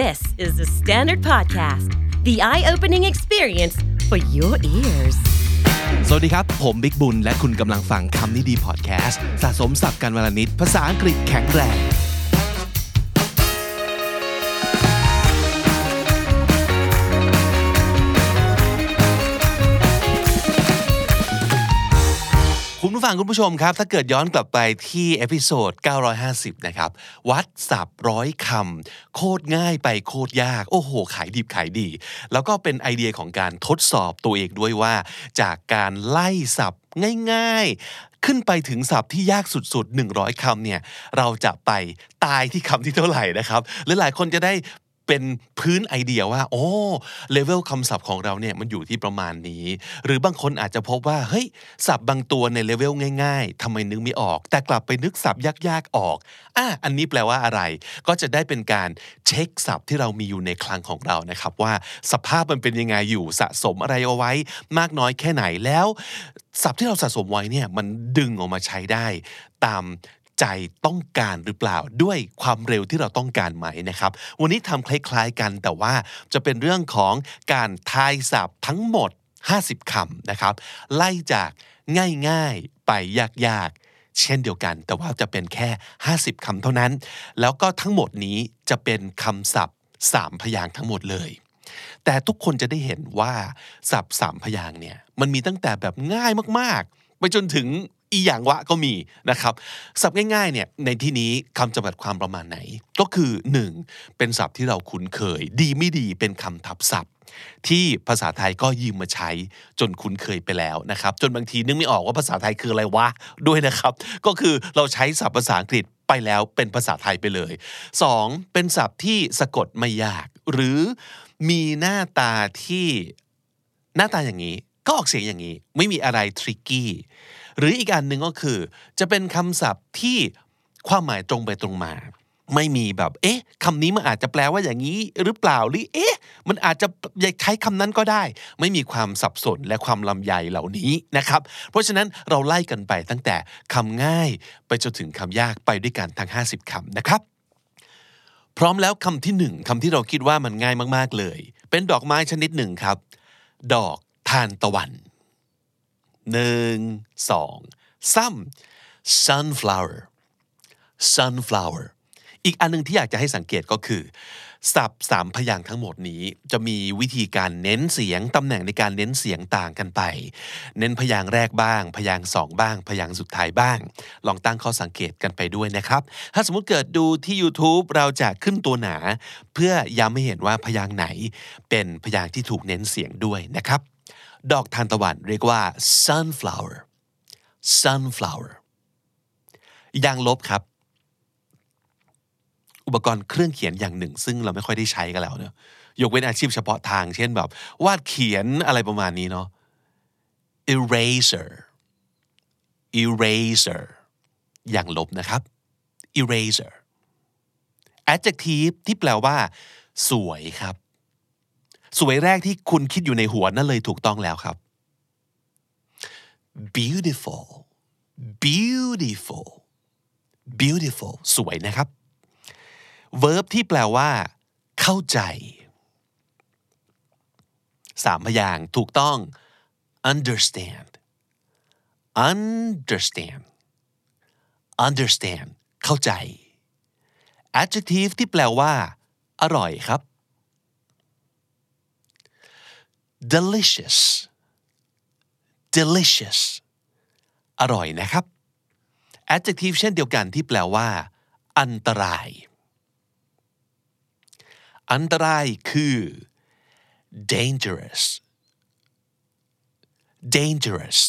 This is the Standard Podcast, the eye-opening experience for your ears. สวัสดีครับผมบิ๊กบุญและคุณกำลังฟังคำนี้ดีพอดแคสต์สะสมศัพท์กันวลนิดภาษาอังกฤษแข็งแรงคุณผู้ฟังคุณผู้ชมครับถ้าเกิดย้อนกลับไปที่เอพิโซด950นะครับวัดศัพท์ร้อยคำโคตรง่ายไปโคตรยากโอ้โหขายดิบขายดีแล้วก็เป็นไอเดียของการทดสอบตัวเองด้วยว่าจากการไล่ศัพท์ง่ายๆขึ้นไปถึงศัพท์ที่ยากสุดๆ100คำเนี่ยเราจะไปตายที่คำที่เท่าไหร่นะครับหลายๆคนจะได้เป็นพื้นไอเดียว่าโอ้เลเวลคำศัพท์ของเราเนี่ยมันอยู่ที่ประมาณนี้หรือบางคนอาจจะพบว่าเฮ้ยศัพท์บางตัวในเลเวลง่ายๆทำไมนึกไม่ออกแต่กลับไปนึกศัพท์ยากๆออกอันนี้แปลว่าอะไรก็จะได้เป็นการเช็คศัพท์ที่เรามีอยู่ในคลังของเรานะครับว่าสภาพมันเป็นยังไงอยู่สะสมอะไรเอาไว้มากน้อยแค่ไหนแล้วศัพท์ที่เราสะสมไว้เนี่ยมันดึงออกมาใช้ได้ตามใจต้องการหรือเปล่าด้วยความเร็วที่เราต้องการไหมนะครับวันนี้ทำคล้ายๆกันแต่ว่าจะเป็นเรื่องของการทายศัพท์ทั้งหมด50คำนะครับไล่จากง่ายๆไปยากๆเช่นเดียวกันแต่ว่าจะเป็นแค่50คำเท่านั้นแล้วก็ทั้งหมดนี้จะเป็นคำศัพท์3พยางค์ทั้งหมดเลยแต่ทุกคนจะได้เห็นว่าศัพท์3พยางค์เนี่ยมันมีตั้งแต่แบบง่ายมากๆไปจนถึงอีอย่างวะก็มีนะครับศัพท์ง่ายๆเนี่ยในที่นี้คำจำกัดความประมาณไหนก็คือ1เป็นศัพท์ที่เราคุ้นเคยดีไม่ดีเป็นคำทับศัพท์ที่ภาษาไทยก็ยืมมาใช้จนคุ้นเคยไปแล้วนะครับจนบางทีนึกไม่ออกว่าภาษาไทยคืออะไรวะด้วยนะครับก็คือเราใช้ศัพท์ภาษาอังกฤษไปแล้วเป็นภาษาไทยไปเลย2เป็นศัพท์ที่สะกดไม่ยากหรือมีหน้าตาอย่างนี้ก็ออกเสียงอย่างนี้ไม่มีอะไรทริกกี้หรืออีกอันหนึ่งก็คือจะเป็นคำศัพท์ที่ความหมายตรงไปตรงมาไม่มีแบบเอ๊ะคำนี้มันอาจจะแปลว่าอย่างนี้หรือเปล่าหรือเอ๊ะมันอาจจะอยากใช้คำนั้นก็ได้ไม่มีความสับสนและความลำใยเหล่านี้นะครับเพราะฉะนั้นเราไล่กันไปตั้งแต่คำง่ายไปจนถึงคำยากไปด้วยกันทั้ง50คำนะครับพร้อมแล้วคำที่1คำที่เราคิดว่ามันง่ายมากๆเลยเป็นดอกไม้ชนิดหนึ่งครับดอกทานตะวันsunflower sunflower อีกอันนึงที่อยากจะให้สังเกตก็คือศัพท์3พยางค์ทั้งหมดนี้จะมีวิธีการเน้นเสียงตำแหน่งในการเน้นเสียงต่างกันไปเน้นพยางค์แรกบ้างพยางค์2บ้างพยางค์สุดท้ายบ้างลองตั้งข้อสังเกตกันไปด้วยนะครับถ้าสมมุติเกิดดูที่ YouTube เราจะขึ้นตัวหนาเพื่อย้ำให้เห็นว่าพยางค์ไหนเป็นพยางค์ที่ถูกเน้นเสียงด้วยนะครับดอกทานตะวันเรียกว่า sunflower ยางลบครับอุปกรณ์เครื่องเขียนอย่างหนึ่งซึ่งเราไม่ค่อยได้ใช้กันแล้วเนอะยกเว้นอาชีพเฉพาะทางเช่นแบบวาดเขียนอะไรประมาณนี้เนาะ eraser ยางลบนะครับ eraser adjective ที่แปลว่าสวยครับสวยแรกที่คุณคิดอยู่ในหัวนั่นเลยถูกต้องแล้วครับ beautiful สวยนะครับ verb ที่แปลว่าเข้าใจ3พยางค์ถูกต้อง understand เข้าใจ adjective ที่แปลว่าอร่อยครับdelicious อร่อยนะครับ adjective เช่นเดียวกันที่แปลว่าอันตรายคือ dangerous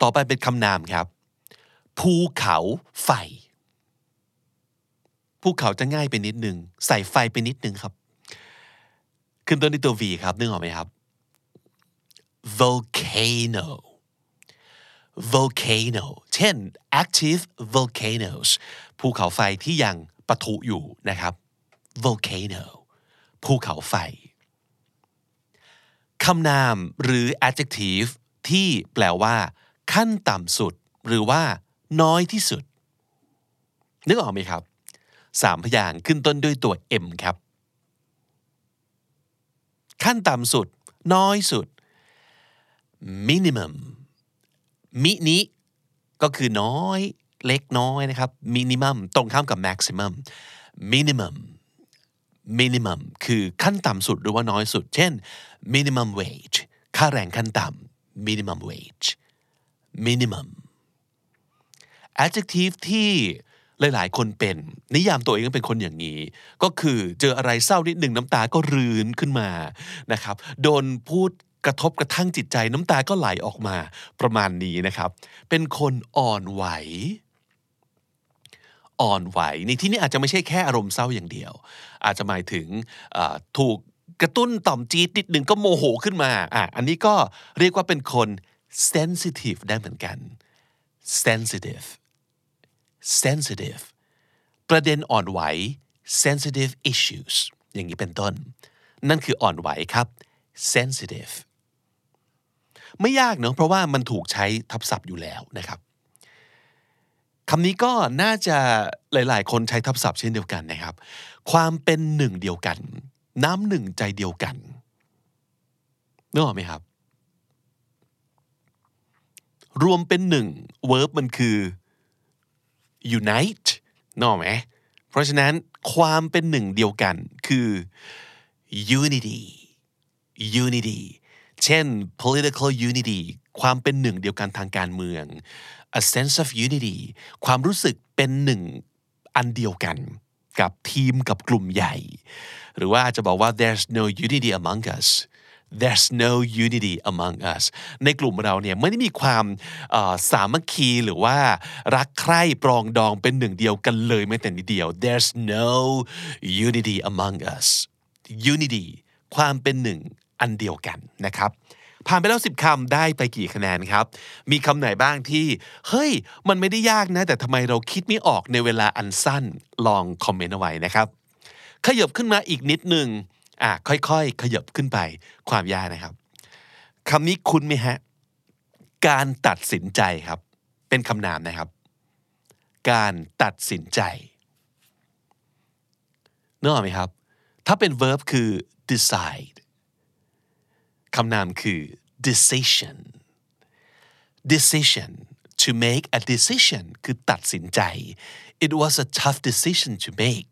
ต่อไปเป็นคำนามครับภูเขาไฟภูเขาจะง่ายไปนิดนึงใส่ไฟไปนิดนึงครับขึ้นต้นด้วยตัว V ครับนึกออกไหมครับ volcano เช่น active volcanoes ภูเขาไฟที่ยังปะทุอยู่นะครับ volcano ภูเขาไฟคำนามหรือ adjective ที่แปลว่าขั้นต่ำสุดหรือว่าน้อยที่สุดนึกออกไหมครับ 3 พยางค์ขึ้นต้นด้วยตัว M ครับขั้นต่ำสุดน้อยสุด minimum มินิก็คือน้อยเล็กน้อยนะครับ minimum ตรงข้ามกับ maximum minimum คือขั้นต่ำสุดหรือว่าน้อยสุดเช่น minimum wage ค่าแรงขั้นต่ำ minimum wage minimum adjective ที่หลายๆคนเป็นนิยามตัวเองก็เป็นคนอย่างนี้ก็คือเจออะไรเศร้านิดหนึ่งน้ำตาก็รื้นขึ้นมานะครับโดนพูดกระทบกระทั่งจิตใจน้ำตาก็ไหลออกมาประมาณนี้นะครับเป็นคนอ่อนไหวในที่นี้อาจจะไม่ใช่แค่อารมณ์เศร้าอย่างเดียวอาจจะหมายถึงถูกกระตุ้นต่อมจี๊ดนิดหนึ่งก็โมโหขึ้นมาอันนี้ก็เรียกว่าเป็นคน sensitive ได้เหมือนกัน sensitive ประเด็นอ่อนไหว sensitive issues อย่างนี้เป็นต้นนั่นคืออ่อนไหวครับ sensitive ไม่ยากเนอะเพราะว่ามันถูกใช้ทับศัพท์อยู่แล้วนะครับคำนี้ก็น่าจะหลายๆคนใช้ทับศัพท์เช่นเดียวกันนะครับความเป็นหนึ่งเดียวกันน้ำหนึ่งใจเดียวกันนึกออกไหมครับรวมเป็นหนึ่ง verb มันคือ unite นึกออกไหมเพราะฉะนั้นความเป็นหนึ่งเดียวกันคือ unity เช่น political unity ความเป็นหนึ่งเดียวกันทางการเมือง a sense of unity ความรู้สึกเป็นหนึ่งอันเดียวกันกับทีมกับกลุ่มใหญ่หรือว่าจะบอกว่า there's no unity among us ในกลุ่มเราเนี่ยไม่ได้มีความสามัคคีหรือว่ารักใคร่ปรองดองเป็นหนึ่งเดียวกันเลยแม้แต่นิดเดียว there's no unity among us unity ความเป็นหนึ่งอันเดียวกันนะครับผ่านไปแล้ว10คำได้ไปกี่คะแนนครับมีคำไหนบ้างที่เฮ้ยมันไม่ได้ยากนะแต่ทำไมเราคิดไม่ออกในเวลาอันสั้นลองคอมเมนต์เอาไว้นะครับขยับขึ้นมาอีกนิดนึงค่อยๆขยับขึ้นไปความยากนะครับคำนี้คุ้นไหมฮะการตัดสินใจครับเป็นคำนามนะครับการตัดสินใจนึกออกไหมครับถ้าเป็น verb คือ decideคำนามคือ decision to make a decision คือตัดสินใจ it was a tough decision to make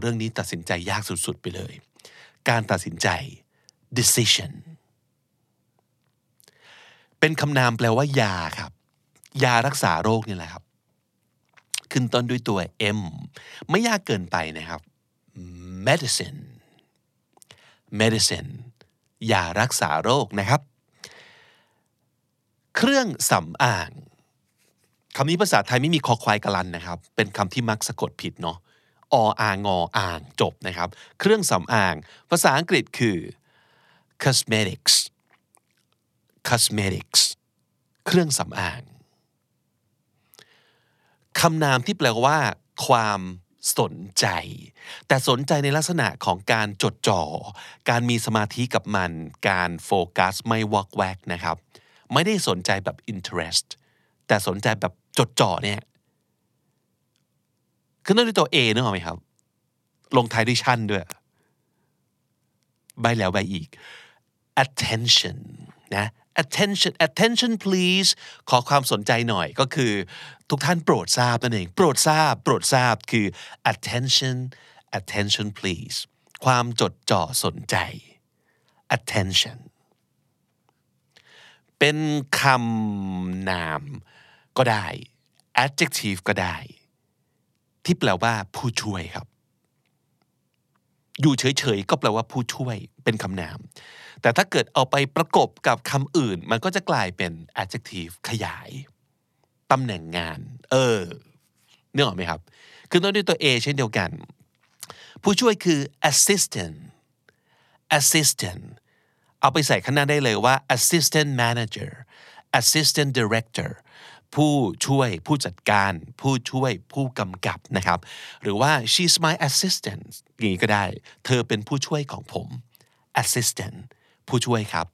เรื่องนี้ตัดสินใจยากสุดๆไปเลยการตัดสินใจ decision เป็นคำนามแปลว่ายาครับยารักษาโรคนี่แหละครับขึ้นต้นด้วยตัว M ไม่ยากเกินไปนะครับ medicineยารักษาโรคนะครับเครื่องสำอางคำนี้ภาษาไทยไม่มีคอควายกะลันนะครับเป็นคำที่มักสะกดผิดเนาะออางออ่างจบนะครับเครื่องสำอางภาษาอังกฤษคือ cosmetics เครื่องสำอางคำนามที่แปลว่าความสนใจแต่สนใจในลักษณะของการจดจ่อการมีสมาธิกับมันการโฟกัสไม่วอกแวกนะครับไม่ได้สนใจแบบ interest แต่สนใจแบบจดจ่อเนี่ยขึ้นต้นด้วยตัว A นึกออกไหมครับลงท้ายด้วยชั่นด้วยใบแล้วใบอีก attention นะ attention please ขอความสนใจหน่อยก็คือทุกท่านโปรดทราบนั่นเองโปรดทราบคือ attention please ความจดจ่อสนใจ attention เป็นคำนามก็ได้ adjective ก็ได้ที่แปลว่าผู้ช่วยครับอยู่เฉยๆก็แปลว่าผู้ช่วยเป็นคำนามแต่ถ้าเกิดเอาไปประกบกับคำอื่นมันก็จะกลายเป็น adjective ขยายตำแหน่งงานนึกออกไหมครับคือต้องด้วยตัว A เช่นเดียวกันผู้ช่วยคือ assistant เอาไปใส่ข้างหน้าได้เลยว่า assistant manager assistant director ผู้ช่วยผู้จัดการผู้ช่วยผู้กำกับนะครับหรือว่า she's my assistant อย่างนี้ก็ได้เธอเป็นผู้ช่วยของผม assistant ผู้ช่วยครับ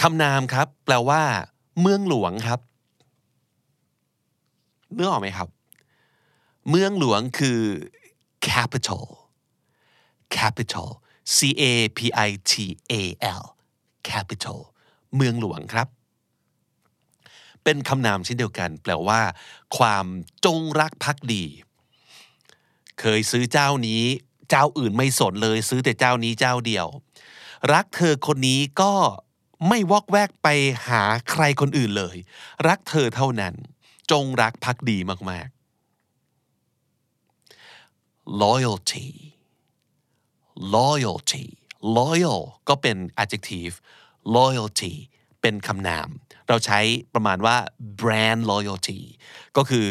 คำนามครับแปลว่าเมืองหลวงครับนึกออกไหมครับ เมืองหลวงคือ capital c a p i t a l capital เมืองหลวงครับเป็นคำนามเช่นเดียวกันแปลว่าความจงรักภักดีเคยซื้อเจ้านี้เจ้าอื่นไม่สนเลยซื้อแต่เจ้านี้เจ้าเดียวรักเธอคนนี้ก็ไม่วอกแวกไปหาใครคนอื่นเลยรักเธอเท่านั้นจงรักภักดีมากๆ loyalty loyal ก็เป็น adjective loyalty เป็นคำนามเราใช้ประมาณว่า brand loyalty ก็คือ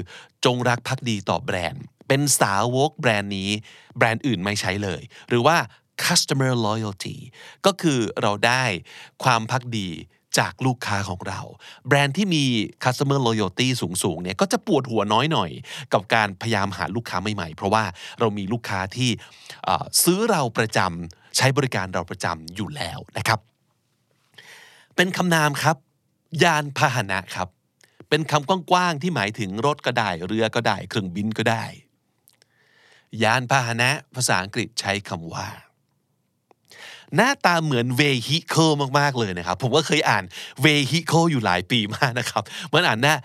จงรักภักดีต่อแบรนด์เป็นสาวกแบรนด์นี้แบรนด์อื่นไม่ใช้เลยหรือว่า customer loyalty ก็คือเราได้ความภักดีจากลูกค้าของเราแบรนด์ที่มี customer loyalty สูงๆเนี่ยก็จะปวดหัวน้อยหน่อยกับการพยายามหาลูกค้าใหม่ๆเพราะว่าเรามีลูกค้าที่ซื้อเราประจำใช้บริการเราประจำอยู่แล้วนะครับเป็นคำนามครับยานพาหนะครับเป็นคำกว้างๆที่หมายถึงรถก็ได้เรือก็ได้เครื่องบินก็ได้ยานพาหนะภาษาอังกฤษใช้คำว่าหน้าตาเหมือน vehicle มากๆเลยนะครับผมก็เคยอ่าน vehicle อยู่หลายปีมากนะครับมันอ่านหน้า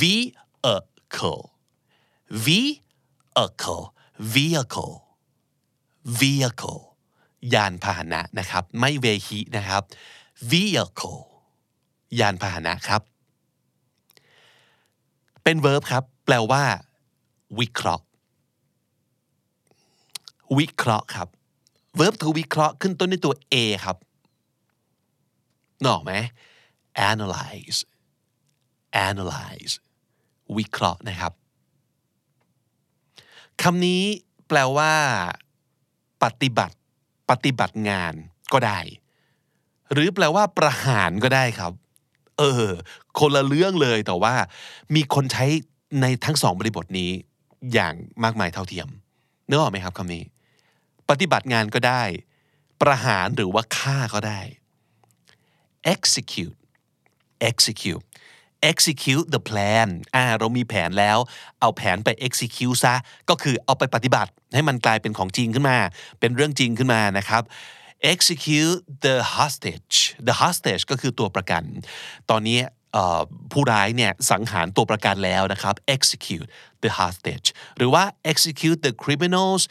vehicle ยานพาหนะนะครับไม่ vehi นะครับ vehicle ยานพาหนะครับเป็น verb ครับแปลว่าวิเคราะห์ครับ verb to วิเคราะห์ขึ้นต้นด้วยตัว a ครับนอกไหม analyze วิเคราะห์นะครับคำนี้แปลว่าปฏิบัติงานก็ได้หรือแปลว่าประหารก็ได้ครับคนละเรื่องเลยแต่ว่ามีคนใช้ในทั้งสองบริบทนี้อย่างมากมายเท่าเทียมนึกออกไหมครับคำนี้ปฏิบัติงานก็ได้ประหารหรือว่าฆ่าก็ได้ execute the plan เรามีแผนแล้วเอาแผนไป execute ซะก็คือเอาไปปฏิบัติให้มันกลายเป็นของจริงขึ้นมาเป็นเรื่องจริงขึ้นมานะครับexecute the hostage ก็คือตัวประกันตอนนี้ผู้ร้ายเนี่ยสังหารตัวประกันแล้วนะครับ execute the hostage หรือว่า execute the criminals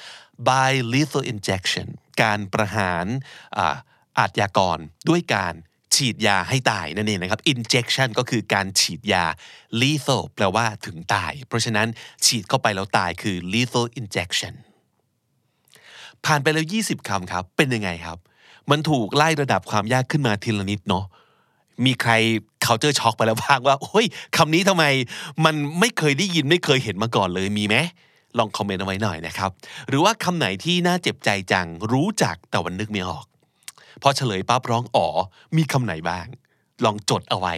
by lethal injection การประหารอาชญากรด้วยการฉีดยาให้ตายนั่นเองนะครับ injection ก็คือการฉีดยา lethal แปลว่าถึงตายเพราะฉะนั้นฉีดเข้าไปแล้วตายคือ lethal injectionผ่านไปแล้ว20คำครับเป็นยังไงครับมันถูกไล่ระดับความยากขึ้นมาทีละนิดเนาะมีใครเขาเจอช็อกไปแล้วบ้างว่าโอ้ยคำนี้ทำไมมันไม่เคยได้ยินไม่เคยเห็นมาก่อนเลยมีไหมลองคอมเมนต์เอาไว้หน่อยนะครับหรือว่าคำไหนที่น่าเจ็บใจจังรู้จักแต่วันนึกไม่ออกพอเฉลยปั๊บร้องอ๋อมีคำไหนบ้างลองจดเอาไว้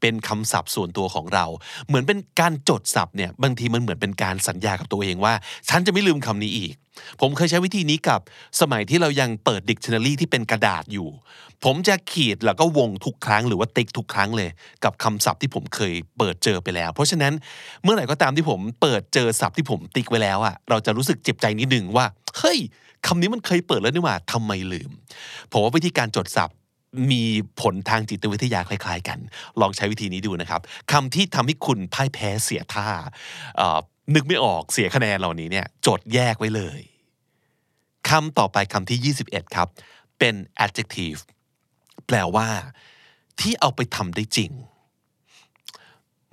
เป็นคำศัพท์ส่วนตัวของเราเหมือนเป็นการจดศัพท์เนี่ยบางทีมันเหมือนเป็นการสัญญากับตัวเองว่าฉันจะไม่ลืมคำนี้อีกผมเคยใช้วิธีนี้กับสมัยที่เรายังเปิด Dictionary ที่เป็นกระดาษอยู่ผมจะขีดแล้วก็วงทุกครั้งหรือว่าติ๊กทุกครั้งเลยกับคำศัพท์ที่ผมเคยเปิดเจอไปแล้วเพราะฉะนั้นเมื่อไหร่ก็ตามที่ผมเปิดเจอศัพท์ที่ผมติ๊กไว้แล้วอ่ะเราจะรู้สึกเจ็บใจนิดนึงว่าเฮ้ยคำนี้มันเคยเปิดแล้วนี่หว่าทำไมลืมผมว่าวิธีการจดศัพท์มีผลทางจิตวิทยาคล้ายๆกันลองใช้วิธีนี้ดูนะครับคำที่ทำให้คุณพ่ายแพ้เสียท่านึกไม่ออกเสียคะแนนเหล่านี้เนี่ยจดแยกไว้เลยคำต่อไปคำที่21ครับเป็น adjective แปลว่าที่เอาไปทำได้จริง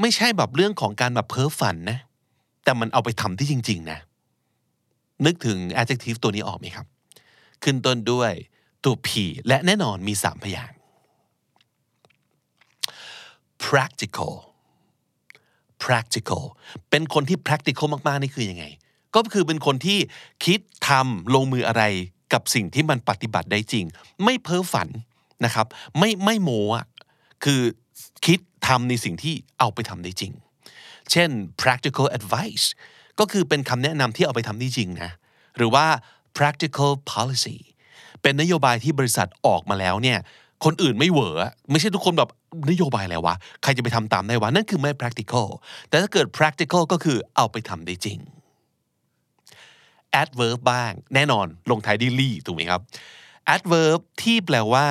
ไม่ใช่แบบเรื่องของการแบบเพ้อฝันนะแต่มันเอาไปทำได้จริงๆนะนึกถึง adjective ตัวนี้ออกไหมครับขึ้นต้นด้วยตัว P และแน่นอนมี3พยางค์ practical เป็นคนที่ practical มากๆนี่คือยังไงก็คือเป็นคนที่คิดทำลงมืออะไรกับสิ่งที่มันปฏิบัติได้จริงไม่เพ้อฝันนะครับไม่โม้คือคิดทำในสิ่งที่เอาไปทำได้จริงเช่น practical advice ก็คือเป็นคำแนะนำที่เอาไปทำได้จริงนะหรือว่า practical policyเป็นนโยบายที่บริษัทออกมาแล้วเนี่ยคนอื่นไม่เหวอไม่ใช่ทุกคนแบบนโยบายอะไรวะใครจะไปทำตามได้วะนั่นคือไม่ practical แต่ถ้าเกิด practical ก็คือเอาไปทำได้จริง adverb บ้างแน่นอนลงท้ายด้วยลี่ถูกไหมครับ adverb ที่แปลว่า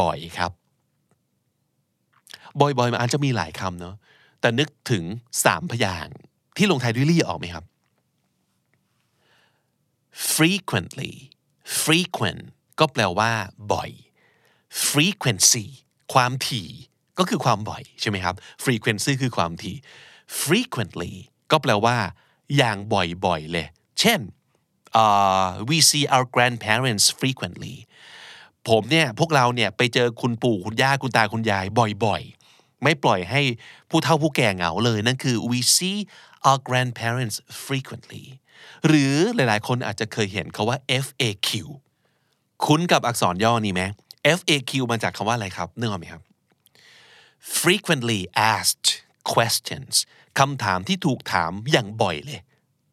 บ่อยๆครับบ่อยๆมันอาจจะมีหลายคำเนาะแต่นึกถึง3พยางค์ที่ลงท้ายด้วยลี่ออกไหมครับ frequently frequent ก็แปลว่าบ่อย frequency ความถี่ก็คือความบ่อยใช่ไหมครับ frequency คือความถี่ frequently ก็แปลว่าอย่างบ่อยๆเลยเช่น we see our grandparents frequently ผมเนี่ยพวกเราเนี่ยไปเจอคุณปู่คุณย่าคุณตาคุณยายบ่อยๆไม่ปล่อยให้ผู้เฒ่าผู้แก่เหงาเลยนั่นคือ we see our grandparents frequently หรือหลายๆคนอาจจะเคยเห็นคำว่า FAQ คุ้นกับอักษรย่อนี้ไหม FAQ มาจากคำว่าอะไรครับนึกออกไหมครับ frequently asked questions คำถามที่ถูกถามอย่างบ่อยเลย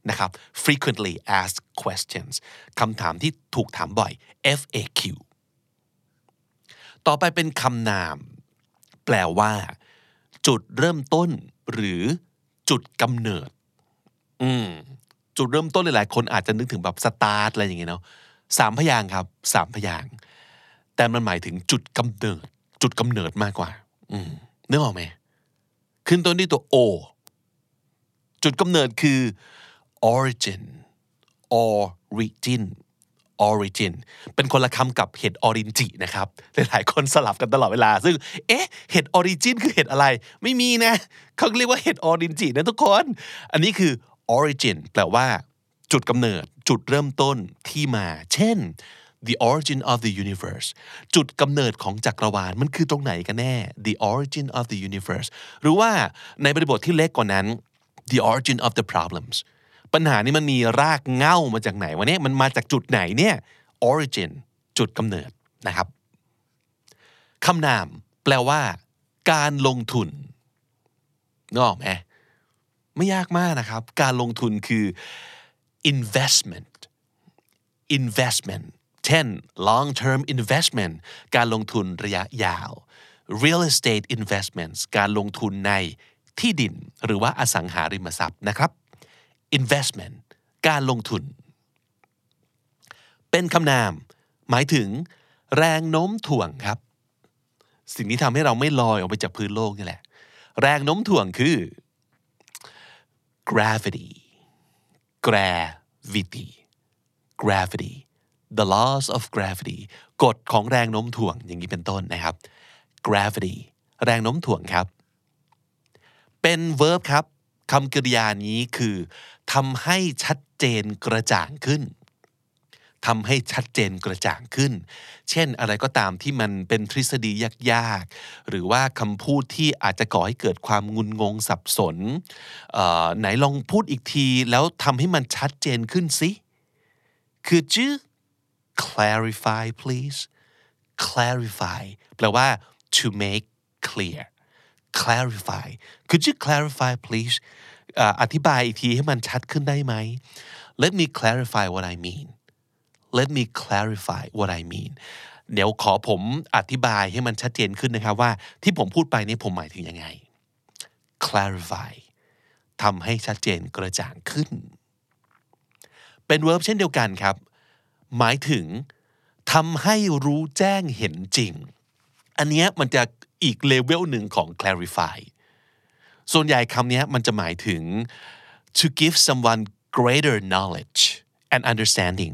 นะครับ frequently asked questions คำถามที่ถูกถามบ่อย FAQ ต่อไปเป็นคำนามแปลว่าจุดเริ่มต้นหรือจุดกำเนิดจุดเริ่มต้นหลายๆคนอาจจะนึกถึงแบบสตาร์ทอะไรอย่างเงี้ยเนาะ3พยางค์ครับ3พยางค์แต่มันหมายถึงจุดกำเนิดมากกว่านึกออกไหมขึ้นต้นด้วยตัว O จุดกำเนิดคือ origin เป็นคนละคำกับเห็ด orange นะครับหลายๆคนสลับกันตลอดเวลาซึ่งเห็ด origin คือเห็ดอะไรไม่มีนะเขาเรียกว่าเห็ด orange นะทุกคนอันนี้คือ origin แปลว่าจุดกำเนิดจุดเริ่มต้นที่มาเช่น the origin of the universe จุดกำเนิดของจักรวาลมันคือตรงไหนกันแน่ the origin of the universe หรือว่าในบริบทที่เล็กกว่านั้น the origin of the problems ปัญหานี้มันมีรากเหง้ามาจากไหนวะเนี่ยมันมาจากจุดไหนเนี่ย origin จุดกำเนิดนะครับคำนามแปลว่าการลงทุนนึกออกไหมไม่ยากมากนะครับการลงทุนคือ investment เช่น long term investment การลงทุนระยะยาว real estate investments การลงทุนในที่ดินหรือว่าอสังหาริมทรัพย์นะครับ investment การลงทุนเป็นคำนามหมายถึงแรงโน้มถ่วงครับสิ่งที่ทำให้เราไม่ลอยออกไปจากพื้นโลกนี่แหละแรงโน้มถ่วงคือ gravity the laws of gravity กฎของแรงโน้มถ่วงอย่างนี้เป็นต้นนะครับ gravity แรงโน้มถ่วงครับเป็น verb ครับคำกริยานี้คือทำให้ชัดเจนกระจ่างขึ้นทำให้ชัดเจนกระจ่างขึ้นเช่นอะไรก็ตามที่มันเป็นทฤษฎียากๆหรือว่าคำพูดที่อาจจะก่อให้เกิดความงุนงงสับสนไหนลองพูดอีกทีแล้วทำให้มันชัดเจนขึ้นสิคือจื้อ clarify please clarify แปลว่า to make clear clarify คือจื้อ clarify please อธิบายอีกทีให้มันชัดขึ้นได้ไหม Let me clarify what I mean Let me clarify what I mean เดี๋ยวขอผมอธิบายให้มันชัดเจนขึ้นนะครับว่าที่ผมพูดไปนี่ผมหมายถึงยังไง clarify ทำให้ชัดเจนกระจ่างขึ้นเป็น verb เช่นเดียวกันครับหมายถึงทำให้รู้แจ้งเห็นจริงอันนี้มันจะอีกเลเวลหนึ่งของ clarify ส่วนใหญ่คำนี้มันจะหมายถึง to give someone greater knowledge and understanding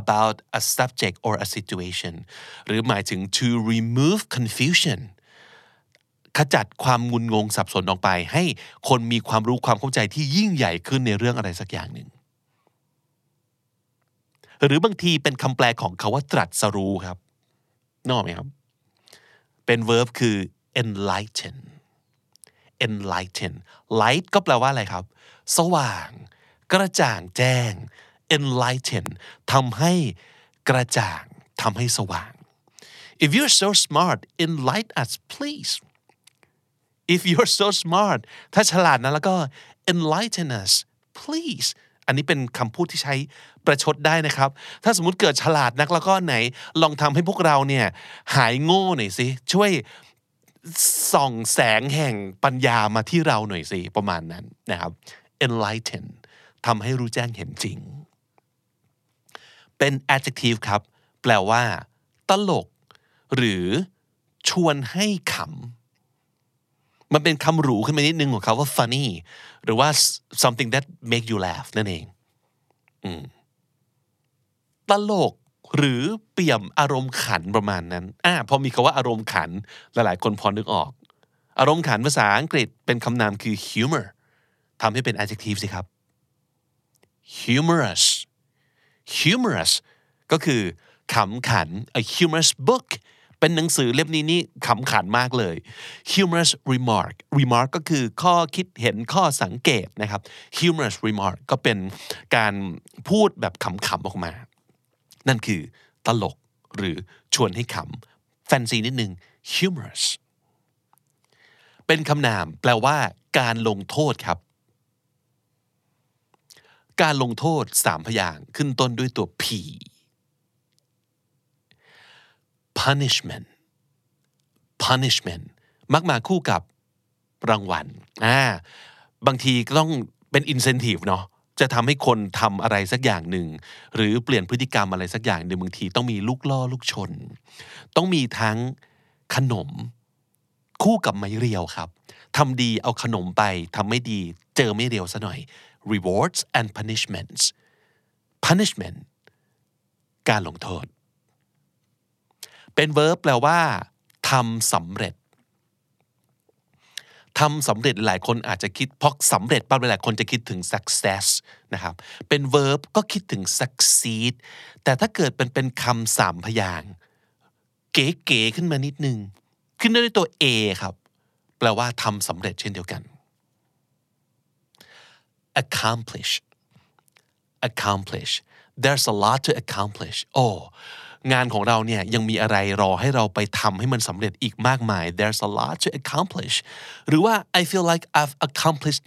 about a subject or a situation หรือหมายถึง to remove confusion ขจัดความงุนงงสับสนออกไปให้คนมีความรู้ความเข้าใจที่ยิ่งใหญ่ขึ้นในเรื่องอะไรสักอย่างหนึ่งหรือบางทีเป็นคำแปลของคำว่าตรัสรู้ครับนึกออกไหมครับเป็น verb คือ enlighten light ก็แปลว่าอะไรครับสว่างกระจ่างแจ้งenlighten ทำให้กระจ่างทำให้สว่าง If you're so smart enlighten us please If you're so smart ถ้าฉลาดนะแล้วก็ enlighten us please อันนี้เป็นคำพูดที่ใช้ประชดได้นะครับถ้าสมมุติเกิดฉลาดนักแล้วก็ไหนลองทำให้พวกเราเนี่ยหายโง่หน่อยสิช่วยส่องแสงแห่งปัญญามาที่เราหน่อยสิประมาณนั้นนะครับ enlighten ทำให้รู้แจ้งเห็นจริง เป็น adjective ครับแปลว่าตลกหรือชวนให้ขำมันเป็นคำหรูขึ้นมานิดนึงของคำว่า funny หรือว่า something that make you laugh นั่นเองตลกหรือเปี่ยมอารมณ์ขันประมาณนั้นพอมีคำว่าอารมณ์ขันหลายๆคนพอนึกออกอารมณ์ขันภาษาอังกฤษเป็นคำนามคือ humor ทำให้เป็น adjective สิครับ humorous ก็คือขำขัน a humorous book เป็นหนังสือเล่มนี้นี่ขำขันมากเลย humorous remark ก็คือข้อคิดเห็นข้อสังเกตนะครับ humorous remark ก็เป็นการพูดแบบขำๆออกมานั่นคือตลกหรือชวนให้ขำแฟนซีนิดนึง humorous เป็นคำนามแปลว่าการลงโทษครับการลงโทษสามพยางค์ขึ้นต้นด้วยตัว P punishment มักมาคู่กับรางวัลบางทีก็ต้องเป็น incentive เนาะจะทำให้คนทำอะไรสักอย่างหนึ่งหรือเปลี่ยนพฤติกรรมอะไรสักอย่างหนึ่งบางทีต้องมีลูกล่อลูกชนต้องมีทั้งขนมคู่กับไม้เรียวครับทำดีเอาขนมไปทำไม่ดีเจอไม้เรียวซะหน่อย rewards and punishments punishment การลงโทษเป็น verb แปลว่าทำสำเร็จหลายคนอาจจะคิดพอสำเร็จปั๊บหลายคนจะคิดถึง success นะครับเป็น verb ก็คิดถึง succeed แต่ถ้าเกิดเป็นคำสามพยางค์เก๋ๆขึ้นมานิดนึงขึ้นด้วยตัว A ครับแปลว่าทำสำเร็จเช่นเดียวกัน accomplish there's a lot to accomplish งานของเราเนี่ยยังมีอะไรรอให้เราไปทำให้มันสำเร็จอีกมากมาย there's a lot to accomplish หรือว่า I feel like I've accomplished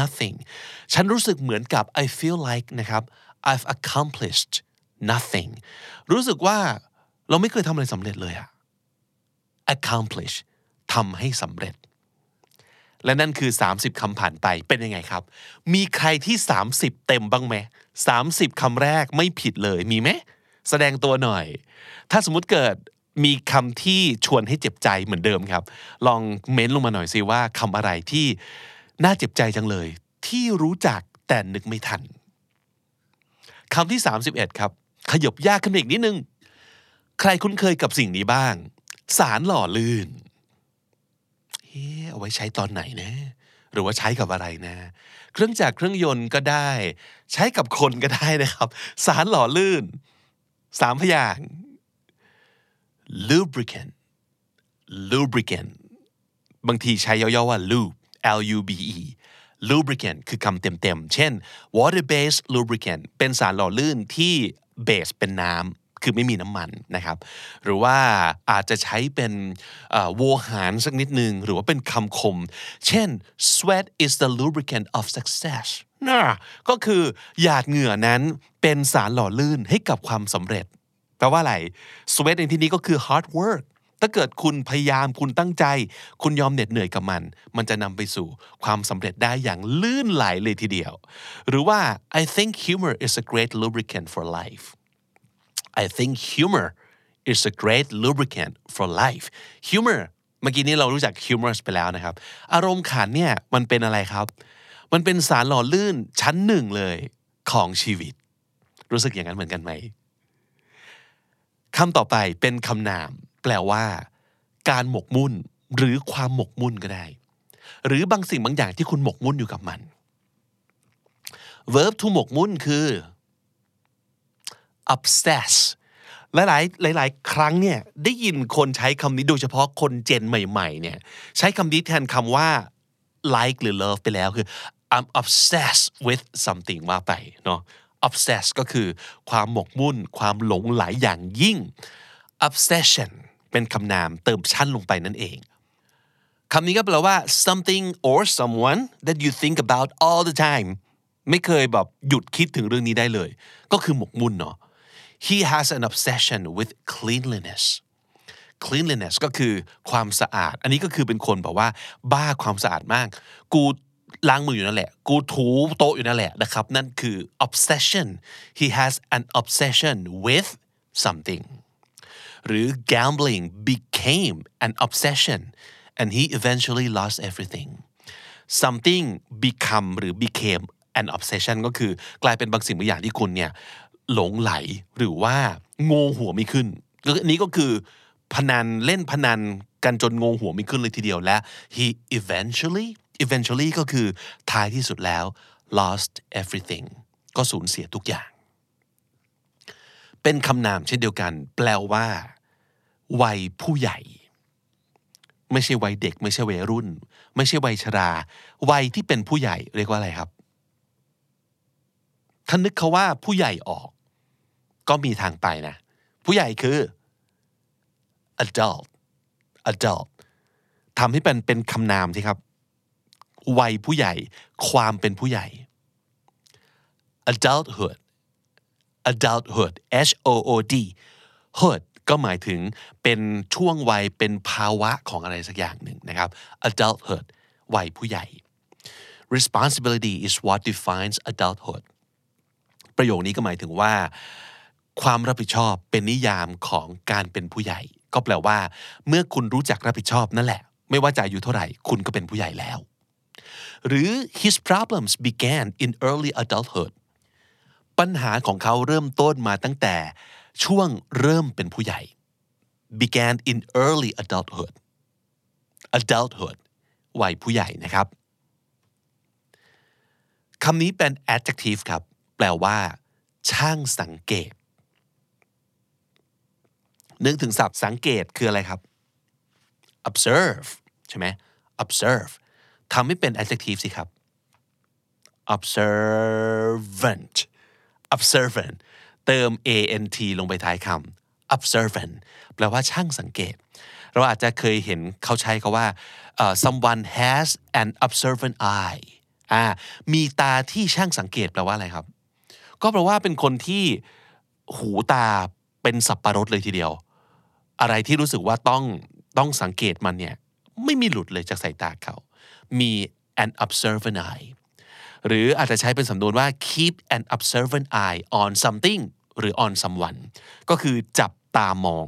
nothingฉันรู้สึกเหมือนกับ I feel like นะครับ I've accomplished nothing รู้สึกว่าเราไม่เคยทำอะไรสำเร็จเลยอะ accomplish ทำให้สำเร็จและนั่นคือ30คำผ่านไปเป็นยังไงครับมีใครที่30เต็มบ้างไหม30คำแรกไม่ผิดเลยมีไหมแสดงตัวหน่อยถ้าสมมุติเกิดมีคำที่ชวนให้เจ็บใจเหมือนเดิมครับลองเม้นลงมาหน่อยสิว่าคำอะไรที่น่าเจ็บใจจังเลยที่รู้จักแต่นึกไม่ทันคำที่31ครับขยบยากขึ้นอีกนิดนึงใครคุ้นเคยกับสิ่งนี้บ้างสารหล่อลื่นเอาไว้ใช้ตอนไหนนะหรือว่าใช้กับอะไรนะเครื่องจักรเครื่องยนต์ก็ได้ใช้กับคนก็ได้นะครับสารหล่อลื่นสามพยางค์ lubricant บางทีใช้ย่อๆว่า lube lube lubricant คือคำเต็มๆเช่น water based lubricant เป็นสารหล่อลื่นที่ base เป็นน้ำคือไม่มีน้ำมันนะครับหรือว่าอาจจะใช้เป็นโวหารสักนิดนึงหรือว่าเป็นคำคมเช่น sweat is the lubricant of success นะก็คือหยาดเหงื่อนั้นเป็นสารหล่อลื่นให้กับความสำเร็จแปลว่าอะไร sweat ในที่นี้ก็คือ hard work ถ้าเกิดคุณพยายามคุณตั้งใจคุณยอมเหน็ดเหนื่อยกับมันมันจะนำไปสู่ความสำเร็จได้อย่างลื่นไหลเลยทีเดียวหรือว่า I think humor is a great lubricant for life Humor เมื่อกี้นี้เรารู้จัก humorous ไปแล้วนะครับอารมณ์ขันเนี่ยมันเป็นอะไรครับมันเป็นสารหล่อลื่นชั้นหนึ่งเลยของชีวิตรู้สึกอย่างนั้นเหมือนกันไหมคำต่อไปเป็นคำนามแปลว่าการหมกมุ่นหรือความหมกมุ่นก็ได้หรือบางสิ่งบางอย่างที่คุณหมกมุ่นอยู่กับมัน verb to หมกมุ่นคือobsess หลายครั้งเนี่ยได้ยินคนใช้คำนี้โดยเฉพาะคนเจนใหม่ๆเนี่ยใช้คำนี้แทนคำว่า like หรือ love ไปแล้วคือ I'm obsessed with something ว่าไปเนาะ obsess ก็คือความหมกมุ่นความหลงไหลอย่างยิ่ง obsession เป็นคำนามเติมชั้นลงไปนั่นเองคำนี้ก็แปลว่า something or someone that you think about all the time ไม่เคยแบบหยุดคิดถึงเรื่องนี้ได้เลยก็คือหมกมุ่นเนาะHe has an obsession with cleanliness. Cleanliness ก็คือความสะอาดอันนี้ก็คือเป็นคนบอกว่าบ้าความสะอาดมากกู ล้างมืออยู่นั่นแหละกูถูโต๊ะอยู่นั่นแหละนะครับนั่นคือ obsession he has an obsession with something หรือ gambling became an obsession and he eventually lost everything something become หรือ became an obsession ก็คือกลายเป็นบางสิ่งบางอย่างที่คุณเนี่ยหลงไหลหรือว่าโง่หัวไม่ขึ้นนี้ก็คือพนันเล่นพนันกันจนงงหัวไม่ขึ้นเลยทีเดียวและ he eventually ก็คือท้ายที่สุดแล้ว lost everything ก็สูญเสียทุกอย่างเป็นคำนามเช่นเดียวกันแปลว่าวัยผู้ใหญ่ไม่ใช่วัยเด็กไม่ใช่วัยรุ่นไม่ใช่วัยชราวัยที่เป็นผู้ใหญ่เรียกว่าอะไรครับถ้านึกเขาว่าผู้ใหญ่ออกก็มีทางไปนะผู้ใหญ่คือ adult ทำให้เป็นคำนามสิครับวัยผู้ใหญ่ความเป็นผู้ใหญ่ adulthood h o o d hood ก็หมายถึงเป็นช่วงวัยเป็นภาวะของอะไรสักอย่างหนึ่งนะครับ adulthood วัยผู้ใหญ่ responsibility is what defines adulthood ประโยคนี้ก็หมายถึงว่าความรับผิดชอบเป็นนิยามของการเป็นผู้ใหญ่ก็แปลว่าเมื่อคุณรู้จักรับผิดชอบนั่นแหละไม่ว่าจะอายุเท่าไหร่คุณก็เป็นผู้ใหญ่แล้วหรือ his problems began in early adulthood ปัญหาของเขาเริ่มต้นมาตั้งแต่ช่วงเริ่มเป็นผู้ใหญ่ began in early adulthood วัยผู้ใหญ่นะครับคำนี้เป็น adjective ครับแปลว่าช่างสังเกตนึกถึงศัพท์สังเกตคืออะไรครับ observe ใช่ไหม observe ทำให้เป็น adjective สิครับ observant เติม ant ลงไปท้ายคำ observant แปลว่าช่างสังเกตเราอาจจะเคยเห็นเขาใช้คำว่า someone has an observant eye มีตาที่ช่างสังเกตแปลว่าอะไรครับก็แปลว่าเป็นคนที่หูตาเป็นสับปะรดเลยทีเดียวอะไรที่รู้สึกว่าต้องสังเกตมันเนี่ยไม่มีหลุดเลยจากสายตาเขามี an observant eye หรืออาจจะใช้เป็นสำนวนว่า keep an observant eye on something หรือ on someone ก็คือจับตามอง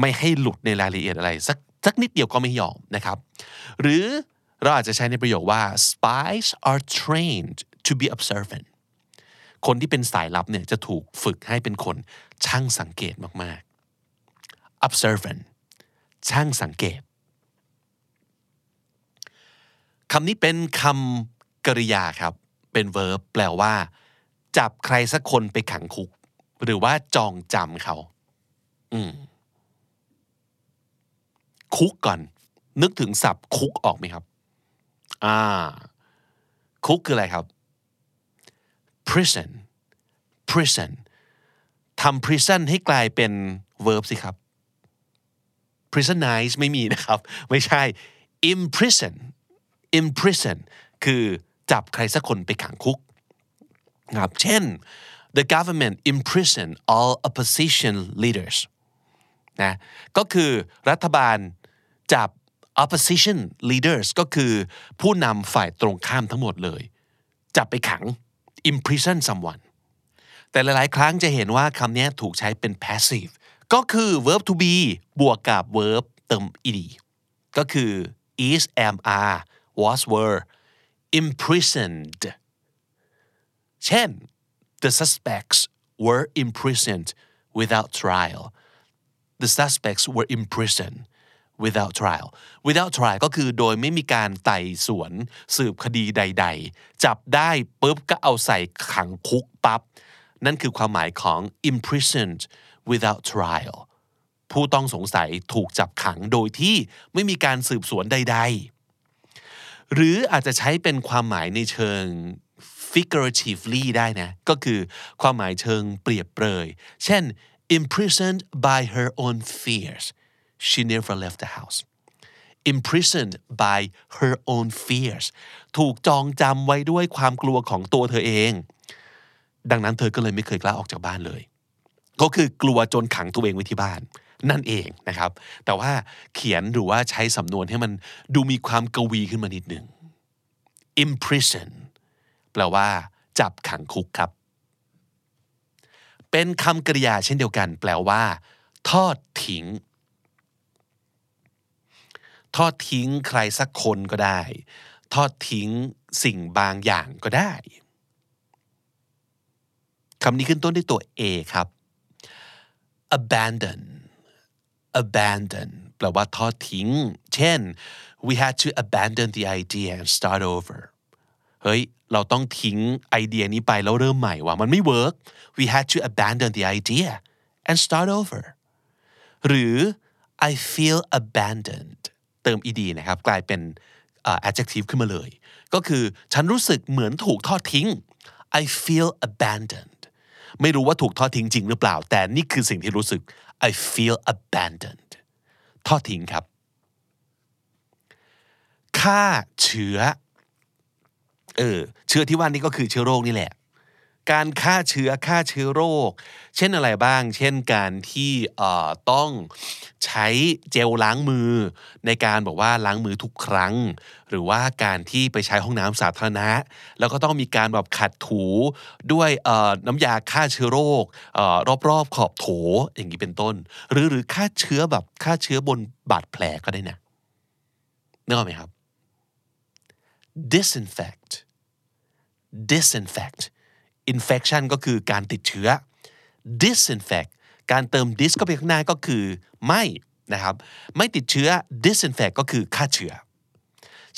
ไม่ให้หลุดในรายละเอียดอะไรสักนิดเดียวก็ไม่ยอมนะครับหรือเราอาจจะใช้ในประโยคว่า spies are trained to be observantคนที่เป็นสายลับเนี่ยจะถูกฝึกให้เป็นคนช่างสังเกตมากๆ observant ช่างสังเกตคำนี้เป็นคำกริยาครับเป็น verb แปลว่าจับใครสักคนไปขังคุกหรือว่าจองจำเขาคุกก่อนนึกถึงศัพท์คุกออกไหมครับคุกคืออะไรครับprison ทำ prison ให้กลายเป็น verb สิครับ prisonize ไม่มีนะครับไม่ใช่ imprison คือจับใครสักคนไปขังคุกครับเช่น the government imprison all opposition leaders นะก็คือรัฐบาลจับ opposition leaders ก็คือผู้นำฝ่ายตรงข้ามทั้งหมดเลยจับไปขังimprison someone แต่หลายๆครั้งจะเห็นว่าคำนี้ถูกใช้เป็น passive ก็คือ verb to be บวกกับ verb เติม ed ก็คือ is am are was were imprisoned เช่น the suspects were imprisoned without trial the suspects were imprisoned without trial ก็คือโดยไม่มีการไต่สวนสืบคดีใดๆจับได้ปุ๊บก็เอาใส่ขังคุกปั๊บนั่นคือความหมายของ imprisoned without trial ผู้ต้องสงสัยถูกจับขังโดยที่ไม่มีการสืบสวนใดๆหรืออาจจะใช้เป็นความหมายในเชิง figuratively ได้นะก็คือความหมายเชิงเปรียบเปรยเช่น imprisoned by her own fears She never left the house. Imprisoned by her own fears. ถูกจองจำไว้ด้วยความกลัวของตัวเธอเองดังนั้นเธอก็เลยไม่เคยกล้าออกจากบ้านเลยก็คือกลัวจนขังตัวเองไว้ที่บ้านนั่นเองนะครับแต่ว่าเขียนหรือว่าใช้สำนวนให้มันดูมีความกวีขึ้นมานิดหนึ่ง imprison แปลว่าจับขังคุกครับเป็นคำกริยาเช่นเดียวกันแปลว่าทอดทิ้งใครสักคนก็ได้ทอดทิ้งสิ่งบางอย่างก็ได้คำนี้ขึ้นต้นด้วยตัว A ครับ abandon แปลว่าทอดทิ้งเช่น we had to abandon the idea and start over เฮ้ยเราต้องทิ้งไอเดียนี้ไปแล้วเริ่มใหม่ว่ามันไม่เวิร์ก we had to abandon the idea and start over หรือ I feel abandoned เติม ed นะครับกลายเป็น adjective ขึ้นมาเลยก็คือฉันรู้สึกเหมือนถูกทอดทิ้ง I feel abandoned ไม่รู้ว่าถูกทอดทิ้งจริงหรือเปล่าแต่นี่คือสิ่งที่รู้สึก I feel abandoned ทอดทิ้งครับฆ่าเชื้อเชื้อที่ว่านี้ก็คือเชื้อโรคนี่แหละการฆ่าเชื้อโรคเช่นอะไรบ้างเช่นการที่ต้องใช้เจลล้างมือในการบอกว่าล้างมือทุกครั้งหรือว่าการที่ไปใช้ห้องน้ำสาธารณะแล้วก็ต้องมีการแบบขัดถูด้วยน้ำยาฆ่าเชื้อโรครอบๆขอบโถอย่างนี้เป็นต้นหรือฆ่าเชื้อแบบฆ่าเชื้อบนบาดแผลก็ได้นะนึกออกไหมครับ disinfect infection ก็คือการติดเชื้อ disinfect การเติม dis เข้าไปข้างหน้าก็คือไม่นะครับไม่ติดเชื้อ disinfect ก็คือฆ่าเชื้อ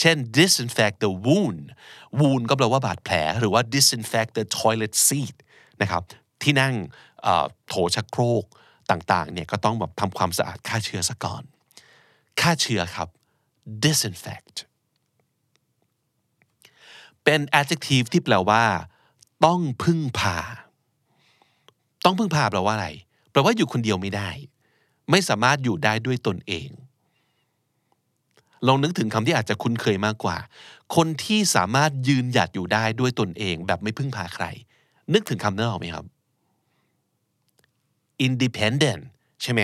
เช่น disinfect the wound ก็แปลว่าบาดแผลหรือว่า disinfect the toilet seat นะครับที่นั่งโถชักโครกต่างๆเนี่ยก็ต้องแบบทำความสะอาดฆ่าเชื้อซะก่อนฆ่าเชื้อครับ disinfect เป็น adjective ที่แปลว่าต้องพึ่งพาแปลว่าอะไรแปลว่าอยู่คนเดียวไม่ได้ไม่สามารถอยู่ได้ด้วยตนเองลองนึกถึงคำที่อาจจะคุ้นเคยมากกว่าคนที่สามารถยืนหยัดอยู่ได้ด้วยตนเองแบบไม่พึ่งพาใครนึกถึงคำนั้นออกไหมครับ independent ใช่ไหม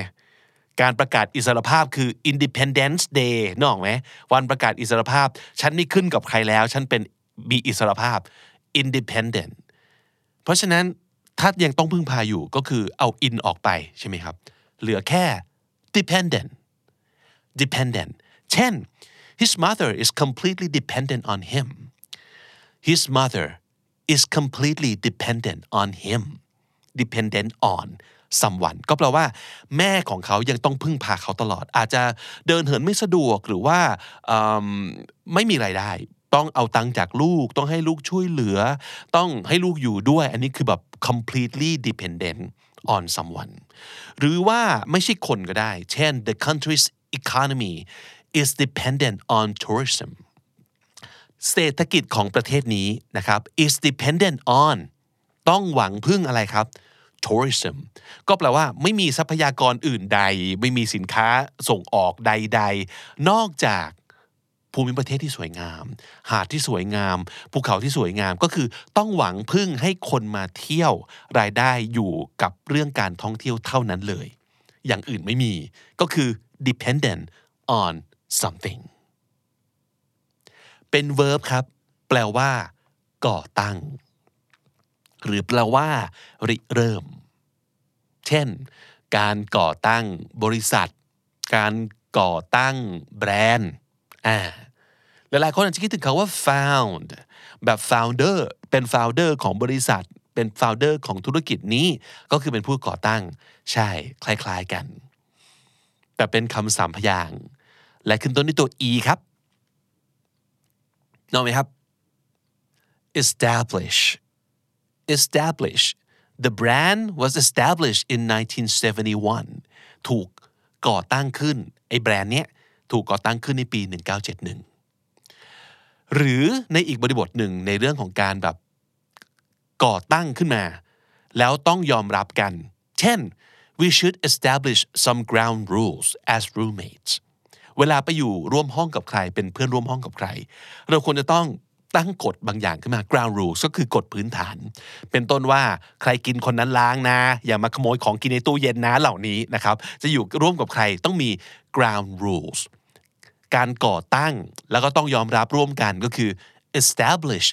การประกาศอิสรภาพคือ Independence Day นึกออกไหมวันประกาศอิสรภาพฉันไม่ขึ้นกับใครแล้วฉันเป็นมีอิสรภาพ independent เพราะฉะนั้นถ้ายังต้องพึ่งพาอยู่ก็คือเอา in ออกไปใช่ไหมครับเหลือแค่ dependent เช่น his mother is completely dependent on him dependent on someone ก็แปลว่าแม่ของเขายังต้องพึ่งพาเขาตลอดอาจจะเดินเหินไม่สะดวกหรือว่าไม่มีรายได้ต้องเอาตังค์จากลูกต้องให้ลูกช่วยเหลือต้องให้ลูกอยู่ด้วยอันนี้คือแบบ completely dependent on someone หรือว่าไม่ใช่คนก็ได้เช่น the country's economy is dependent on tourism เศรษฐกิจของประเทศนี้นะครับ is dependent on ต้องหวังพึ่งอะไรครับ tourism ก็แปลว่าไม่มีทรัพยากรอื่นใดไม่มีสินค้าส่งออกใดๆนอกจากภูมิประเทศที่สวยงามหาดที่สวยงามภูเขาที่สวยงามก็คือต้องหวังพึ่งให้คนมาเที่ยวรายได้อยู่กับเรื่องการท่องเที่ยวเท่านั้นเลยอย่างอื่นไม่มีก็คือ dependent on something เป็น verb ครับแปลว่าก่อตั้งหรือแปลว่าริเริ่มเช่นการก่อตั้งบริษัทการก่อตั้งแบรนด์หลายๆคนอาจจะคิดถึงคำว่า found แบบ founder เป็น founder ของบริษัทเป็น founder ของธุรกิจนี้ก็คือเป็นผู้ก่อตั้งใช่คล้ายๆกันแต่เป็นคำสามพยางค์และขึ้นต้นด้วยตัว e ครับน้องไหมครับ establish the brand was established in 1971 ถูกก่อตั้งขึ้นไอ้แบรนด์เนี้ยถูกก่อตั้งขึ้นในปี 1971 หรือในอีกบริบทหนึ่งในเรื่องของการแบบก่อตั้งขึ้นมาแล้วต้องยอมรับกันเช่น we should establish some ground rules as roommates เวลาไปอยู่ร่วมห้องกับใครเป็นเพื่อนร่วมห้องกับใครเราควรจะต้องตั้งกฎบางอย่างขึ้นมา ground rules ก็คือกฎพื้นฐานเป็นต้นว่าใครกินคนนั้นล้างนะอย่ามาขโมยของกินในตู้เย็นนะเหล่านี้นะครับจะอยู่ร่วมกับใครต้องมี ground rules การก่อตั้งแล้วก็ต้องยอมรับร่วมกันก็คือ establish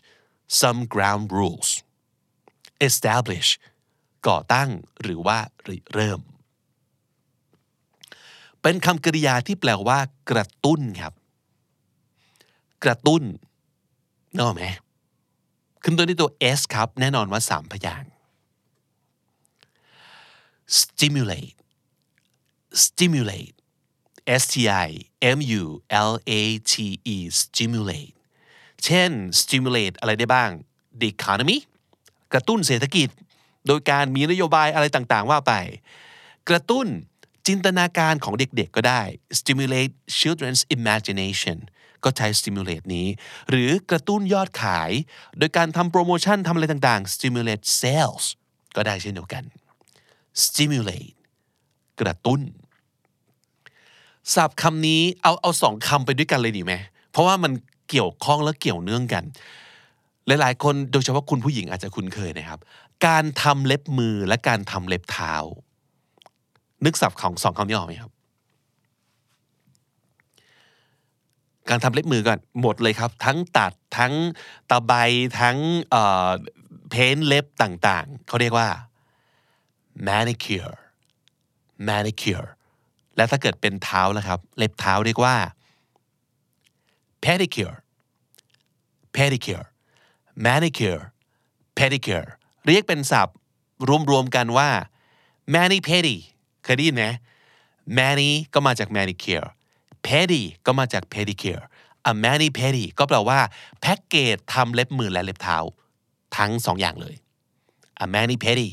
some ground rules establish ก่อตั้งหรือว่าริเริ่มเป็นคำกริยาที่แปลว่ากระตุ้นครับกระตุ้นนึกออกไหมขึ้นต้นด้วยตัว S ครับแน่นอนว่า3พยางค์ stimulate stimulate S-T-I-M-U-L-A-T-E stimulate เช่น stimulate อะไรได้บ้าง the economy กระตุ้นเศรษฐกิจโดยการมีนโยบายอะไรต่างๆว่าไปกระตุ้นจินตนาการของเด็กๆก็ได้ stimulate children's imagination ก็ใช้ stimulate นี้หรือกระตุ้นยอดขายโดยการทำโปรโมชั่นทำอะไรต่างๆ stimulate sales ก็ได้เช่นเดียวกัน stimulate กระตุ้นศัพท์คำนี้เอาสองคำไปด้วยกันเลยดีไหมเพราะว่ามันเกี่ยวข้องและเกี่ยวเนื่องกันหลายๆคนโดยเฉพาะคุณผู้หญิงอาจจะคุ้นเคยนะครับการทำเล็บมือและการทำเล็บเท้านึกศัพท์ของสองคำนี้ออกไหมครับการทำเล็บมือก่อนหมดเลยครับทั้งตัดทั้งตะไบทั้งเพ้นเล็บต่างๆเขาเรียกว่า manicure manicure และถ้าเกิดเป็นเท้าล่ะครับเล็บเท้าเรียกว่า pedicure pedicure manicure pedicure เรียกเป็นศัพท์รวมๆกันว่า mani pedi เคยได้ยินไหม mani ก็มาจาก manicure pedi ก็มาจาก pedicure a mani pedi ก็แปลว่าแพ็กเกจทำเล็บมือและเล็บเท้าทั้งสองอย่างเลย a mani pedi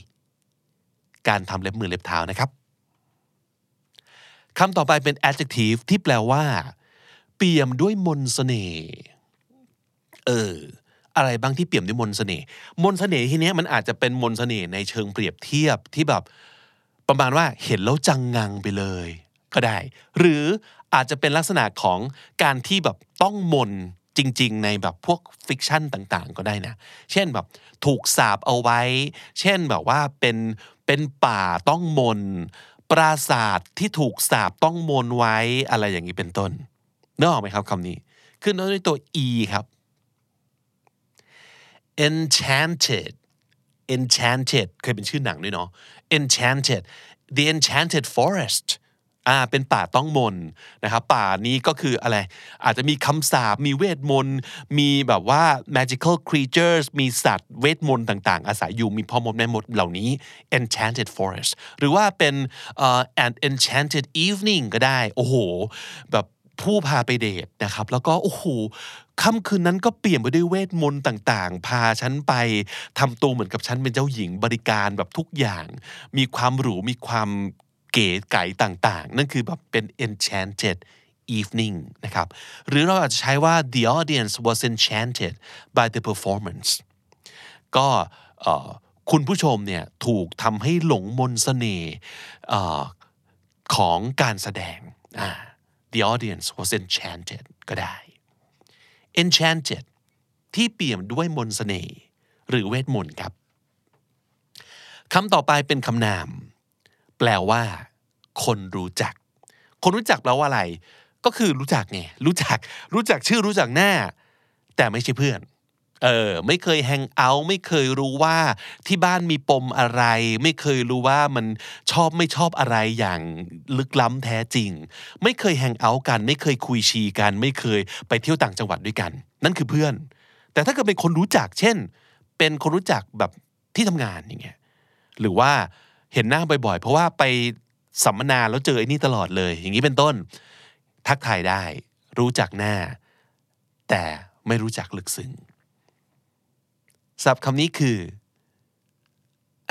การทำเล็บมือเล็บเท้านะครับคำต่อไปเป็น adjective ที่แปลว่าเปี่ยมด้วยมนต์เสน่ห์อะไรบ้างที่เปี่ยมด้วยมนต์เสน่ห์ทีเนี้ยมันอาจจะเป็นมนต์เสน่ห์ในเชิงเปรียบเทียบที่แบบประมาณว่าเห็นแล้วจังงังไปเลยก็ได้หรืออาจจะเป็นลักษณะของการที่แบบต้องมนต์จริงๆในแบบพวกฟิกชันต่างๆก็ได้นะเช่นแบบถูกสาปเอาไว้เช่นแบบว่าเป็นป่าต้องมนต์ปราสาทที่ถูกสาปต้องมนต์ไว้อะไรอย่างนี้เป็นต้นนึกออกไหมครับคำนี้ขึ้นต้นด้วยตัว E ครับEnchanted Enchanted เคยเป็นชื่อหนังด้วยเนาะ Enchanted The Enchanted Forest เป็นป่าต้องมนต์นะครับป่านี้ก็คืออะไรอาจจะมีคำสาปมีเวทมนต์มีแบบว่า magical creatures มีสัตว์เวทมนต์ต่างๆอาศัยอยู่มีพ่อมดแม่มดเหล่านี้ Enchanted Forest หรือว่าเป็น an enchanted evening ก็ได้โอ้โหแบบผู้พาไปเดทนะครับแล้วก็โอ้โหค่ำคืนนั้นก็เปลี่ยนไปด้วยเวทมนต์ต่างๆพาฉันไปทำตัวเหมือนกับฉันเป็นเจ้าหญิงบริการแบบทุกอย่างมีความหรูมีความเก๋ไก๋ต่างๆนั่นคือแบบเป็น enchanted evening นะครับหรือเราอาจจะใช้ว่า the audience was enchanted by the performance ก็คุณผู้ชมเนี่ยถูกทำให้หลงมนต์เสน่ห์ของการแสดงThe audience was enchanted ก็ได้ enchanted ที่เปี่ยมด้วยมนต์เสน่ห์หรือเวทมนต์ครับคำต่อไปเป็นคำนามแปลว่าคนรู้จักแปลว่าอะไรก็คือรู้จักไงรู้จักชื่อรู้จักหน้าแต่ไม่ใช่เพื่อนไม่เคยแฮงเอาท์ไม่เคยรู้ว่าที่บ้านมีปมอะไรไม่เคยรู้ว่ามันชอบไม่ชอบอะไรอย่างลึกล้ำแท้จริงไม่เคยแฮงเอาท์กันไม่เคยคุยชีกันไม่เคยไปเที่ยวต่างจังหวัดด้วยกันนั่นคือเพื่อนแต่ถ้าเกิดเป็นคนรู้จักเช่นเป็นคนรู้จักแบบที่ทำงานอย่างเงี้ยหรือว่าเห็นหน้าบ่อยๆเพราะว่าไปสัมมนาแล้วเจอไอ้นี่ตลอดเลยอย่างนี้เป็นต้นทักทายได้รู้จักหน้าแต่ไม่รู้จักลึกซึ้งศัพท์คำนี้คือ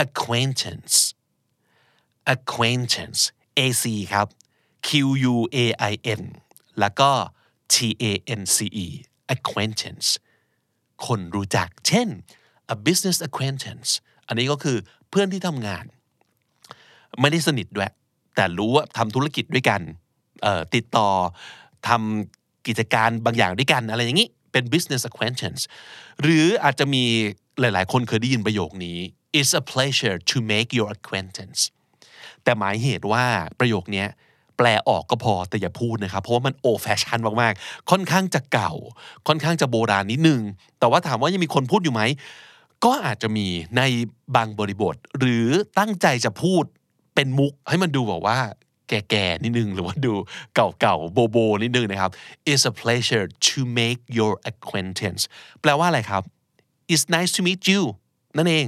acquaintance A C ครับ Q U A I N แล้วก็ T A N C E acquaintance คนรู้จักเช่น a business acquaintance อันนี้ก็คือเพื่อนที่ทำงานไม่ได้สนิทด้วยแต่รู้ว่าทำธุรกิจด้วยกันติดต่อทำกิจการบางอย่างด้วยกันอะไรอย่างนี้เป็น business acquaintance หรืออาจจะมีหลายๆคนเคยได้ยินประโยคนี้ it's a pleasure to make your acquaintance แต่หมายเหตุว่าประโยคนี้ แปลออกก็พอแต่อย่าพูดนะครับเพราะว่ามันโอแฟชั่นมากๆค่อนข้างจะเก่าค่อนข้างจะโบราณนิดนึงแต่ว่าถามว่ายังมีคนพูดอยู่ไหมก็อาจจะมีในบางบริบทหรือตั้งใจจะพูดเป็นมุกให้มันดูแบบว่าแก่ๆนิดนึงหรือว่าดูเก่าๆโบๆนิดนึงนะครับ It's a pleasure to make your acquaintance แปลว่าอะไรครับ It's nice to meet you นั่นเอง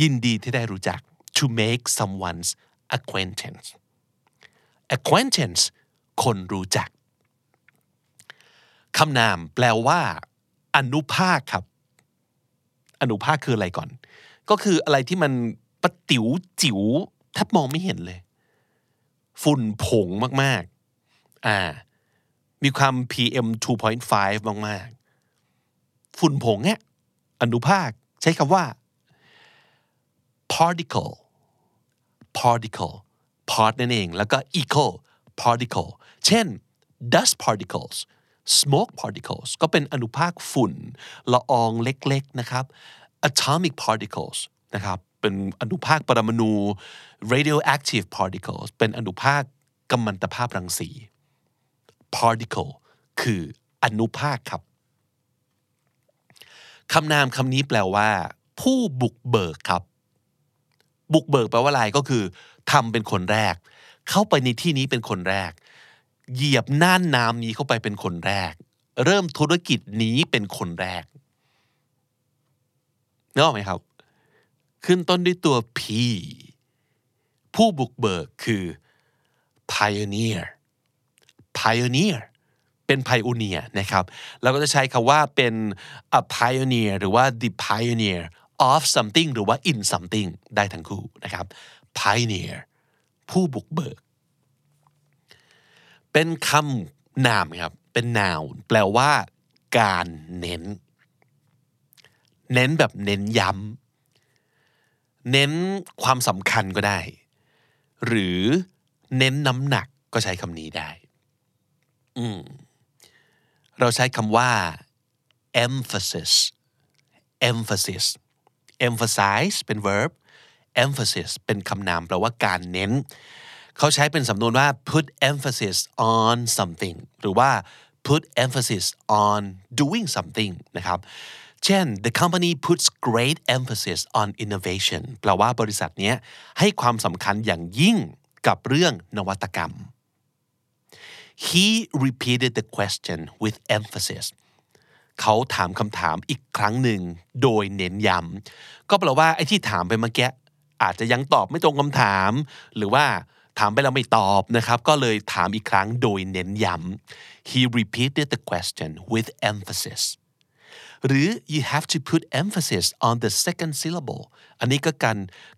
ยินดีที่ได้รู้จัก to make someone's acquaintance acquaintance คนรู้จักคำนามแปลว่าอนุภาคครับอนุภาคคืออะไรก่อนก็คืออะไรที่มันปะติ๋วจิ๋วแทบมองไม่เห็นเลยฝุ่นผงมากๆมีความ PM 2.5 มากๆฝุ่นผงเนี่ยอนุภาคใช้คำว่า particle part นั่นเองแล้วก็ eco particle เช่น dust particles smoke particles ก็เป็นอนุภาคฝุ่นละอองเล็กๆนะครับ atomic particles นะครับเป็นอนุภาคปรมาณู radioactive particles เป็นอนุภาคกัมมันตภาพรังสี particle คืออนุภาคครับคำนามคำนี้แปลว่าผู้บุกเบิกครับบุกเบิกแปลว่าอะไรก็คือทำเป็นคนแรกเข้าไปในที่นี้เป็นคนแรกเหยียบน่านน้ำนี้เข้าไปเป็นคนแรกเริ่มธุรกิจนี้เป็นคนแรกนึกออกไหมครับขึ้นต้นด้วยตัว P ผู้บุกเบิกคือ pioneer เป็น pioneer นะครับเราก็จะใช้คำว่าเป็น a pioneer หรือว่า the pioneer of something หรือว่า in something ได้ทั้งคู่นะครับ pioneer ผู้บุกเบิกเป็นคำนามครับเป็น noun แปลว่าการเน้นแบบเน้นย้ำเน้นความสำคัญก็ได้หรือเน้นน้ำหนักก็ใช้คำนี้ได้เราใช้คำว่า emphasis emphasize เป็น verb emphasis เป็นคำนามแปลว่าการเน้นเขาใช้เป็นสำนวนว่า put emphasis on something หรือว่า put emphasis on doing something นะครับเช่น the company puts great emphasis on innovation แปลว่าบริษัทนี้ให้ความสำคัญอย่างยิ่งกับเรื่องนวัตกรรม He repeated the question with emphasis เขาถามคำถามอีกครั้งหนึ่งโดยเน้นย้ำก็แปลว่าไอ้ที่ถามไปเมื่อกี้อาจจะยังตอบไม่ตรงคำถามหรือว่าถามไปแล้วไม่ตอบนะครับก็เลยถามอีกครั้งโดยเน้นย้ำ He repeated the question with emphasisหรือ you have to put emphasis on the second syllable อันนี้ก็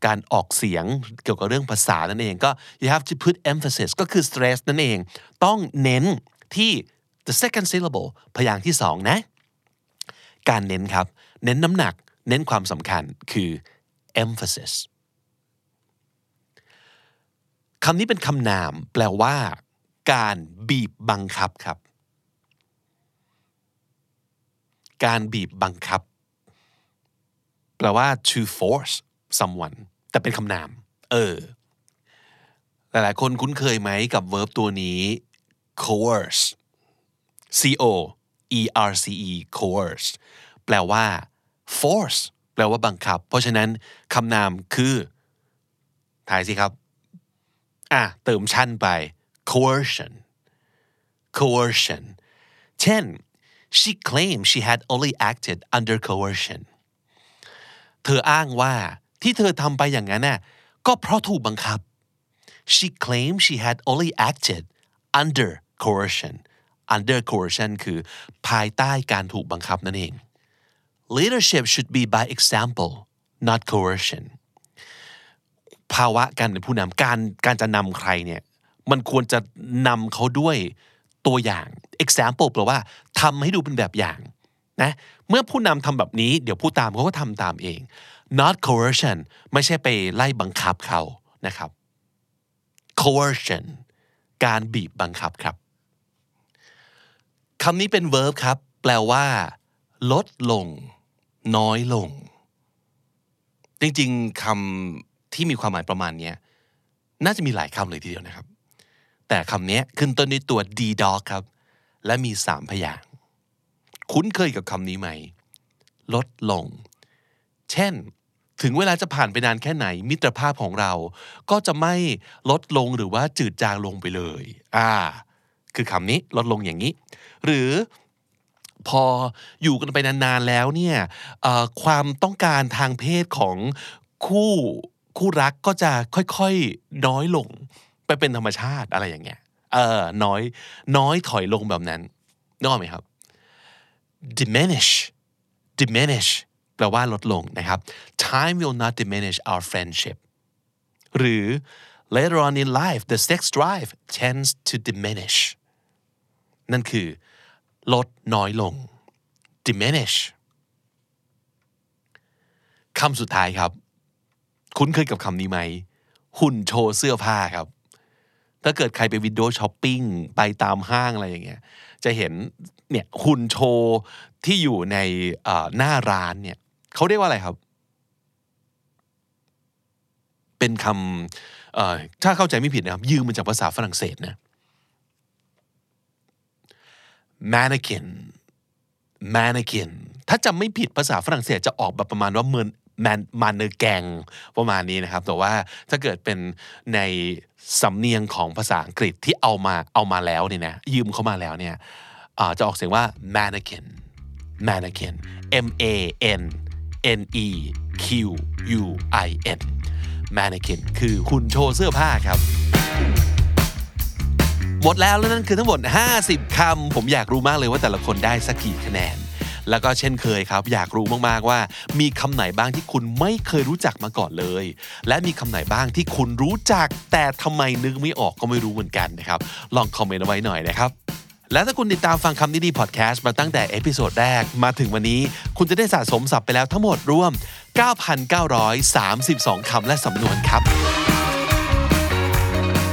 การออกเสียงเกี่ยวกับเรื่องภาษานั่นเองก็ you have to put emphasis ก็คือ stress นั่นเองต้องเน้นที่ the second syllable พยางค์ที่สองนะการเน้นครับเน้นน้ำหนักเน้นความสำคัญคือ emphasis คำนี้เป็นคำนามแปลว่าการบีบบังคับครับการบีบบังคับแปลว่า to force someone แต่เป็นคำนามหลายๆคนคุ้นเคยไหมกับ verb ตัวนี้ coerce coerce coerce แปลว่า force แปลว่าบังคับเพราะฉะนั้นคำนามคือถ่ายสิครับเติมชั่นไป coercion เช่นShe claimed she had only acted under coercion. เธออ้างว่าที่เธอทำไปอย่างนั้นน่ะก็เพราะถูกบังคับ She claimed she had only acted under coercion. Under coercion คือภายใต้การถูกบังคับนั่นเอง Leadership should be by example, not coercion. ภาวะการเป็นผู้นำการจะนำใครเนี่ยมันควรจะนำเขาด้วยตัวอย่าง example แปลว่าทำให้ดูเป็นแบบอย่างนะเมื่อผู้นำทำแบบนี้เดี๋ยวผู้ตามเขาก็ทำตามเอง not coercion ไม่ใช่ไปไล่บังคับเขานะครับ coercion การบีบบังคับครับคำนี้เป็น verb ครับแปลว่าลดลงน้อยลงจริงๆคำที่มีความหมายประมาณนี้น่าจะมีหลายคำเลยทีเดียวนะครับ แต่คำนี้ขึ้นต้นด้วยตัว D dog ครับและมี3พยางค์คุ้นเคยกับคำนี้ไหมลดลงเช่นถึงเวลาจะผ่านไปนานแค่ไหนมิตรภาพของเราก็จะไม่ลดลงหรือว่าจืดจางลงไปเลยคือคำนี้ลดลงอย่างนี้หรือพออยู่กันไปนานๆแล้วเนี่ยความต้องการทางเพศของคู่รักก็จะค่อยๆน้อยลงไปเป็นธรรมชาติอะไรอย่างเงี้ยน้อยถอยลงแบบนั้นนึกออกไหมครับ diminish แปลว่าลดลงนะครับ time will not diminish our friendship หรือ later on in life the sex drive tends to diminish นั่นคือลดน้อยลง diminish คำสุดท้ายครับคุ้นเคยกับคำนี้ไหมหุ่นโชว์เสื้อผ้าครับถ้าเกิดใครไปวินโดว์ช้อปปิ้งไปตามห้างอะไรอย่างเงี้ยจะเห็นเนี่ยหุ่นโชว์ที่อยู่ในหน้าร้านเนี่ยเขาเรียกว่าอะไรครับเป็นคำถ้าเข้าใจไม่ผิดนะครับยืมมาจากภาษาฝรั่งเศสนะ mannequin ถ้าจำไม่ผิดภาษาฝรั่งเศสจะออกแบบประมาณว่าเหมือนมันเนอแกงประมาณนี้นะครับแต่ว่าถ้าเกิดเป็นในสำเนียงของภาษาอังกฤษที่เอามาแล้วเนี่ยนะยืมเข้ามาแล้วเนี่ยจะออกเสียงว่า mannequin m a n n e q u i n mannequin คือหุ่นโชว์เสื้อผ้าครับหมดแล้วนั่นคือทั้งหมด50คำผมอยากรู้มากเลยว่าแต่ละคนได้สักกี่คะแนนแล้วก็เช่นเคยครับอยากรู้มากๆว่ามีคำไหนบ้างที่คุณไม่เคยรู้จักมาก่อนเลยและมีคำไหนบ้างที่คุณรู้จักแต่ทำไมนึกไม่ออกก็ไม่รู้เหมือนกันนะครับลองคอมเมนต์เอาไว้หน่อยนะครับและถ้าคุณติดตามฟังคำนี้ดีพอดแคสต์มาตั้งแต่เอพิโซดแรกมาถึงวันนี้คุณจะได้สะสมศัพท์ไปแล้วทั้งหมดรวม 9,932 คำและสำนวนครับ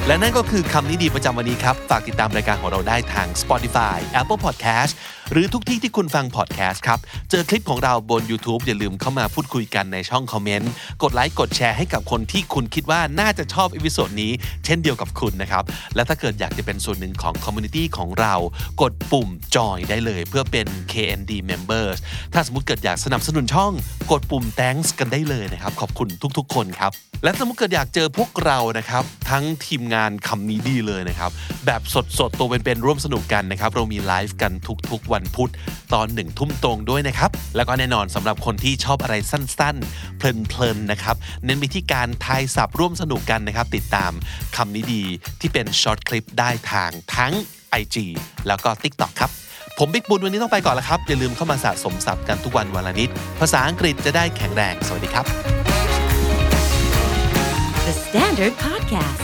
และนั่นก็คือคำนี้ดีประจำวันนี้ครับฝากติดตามรายการของเราได้ทาง Spotify Apple Podcast หรือทุกที่ที่คุณฟัง podcast ครับเจอคลิปของเราบน YouTube อย่าลืมเข้ามาพูดคุยกันในช่องคอมเมนต์กดไลค์กดแชร์ให้กับคนที่คุณคิดว่าน่าจะชอบเอพิโซดนี้เช่นเดียวกับคุณนะครับและถ้าเกิดอยากจะเป็นส่วนหนึ่งของ community ของเรากดปุ่ม join ได้เลยเพื่อเป็น KND members ถ้าสมมุติเกิดอยากสนับสนุนช่องกดปุ่ม thanks กันได้เลยนะครับขอบคุณทุกๆคนครับและสมมุติเกิดอยากเจอพวกเรานะครับทั้งทีมงานคำนี้ดีเลยนะครับแบบสดๆตัวเป็นๆร่วมสนุกกันนะครับเรามีไลฟ์กันทุกๆวันพุธตอน1 ทุ่มตรงด้วยนะครับแล้วก็แน่นอนสำหรับคนที่ชอบอะไรสั้นๆเพลินๆนะครับเน้นไปที่การทายศัพท์ร่วมสนุกกันนะครับติดตามคำนี้ดีที่เป็นช็อตคลิปได้ทางทั้ง IG แล้วก็ TikTok ครับผมบิ๊กบุญวันนี้ต้องไปก่อนแล้วครับอย่าลืมเข้ามาสะสมศัพท์กันทุกวันวันละนิดภาษาอังกฤษจะได้แข็งแรงสวัสดีครับ The Standard Podcast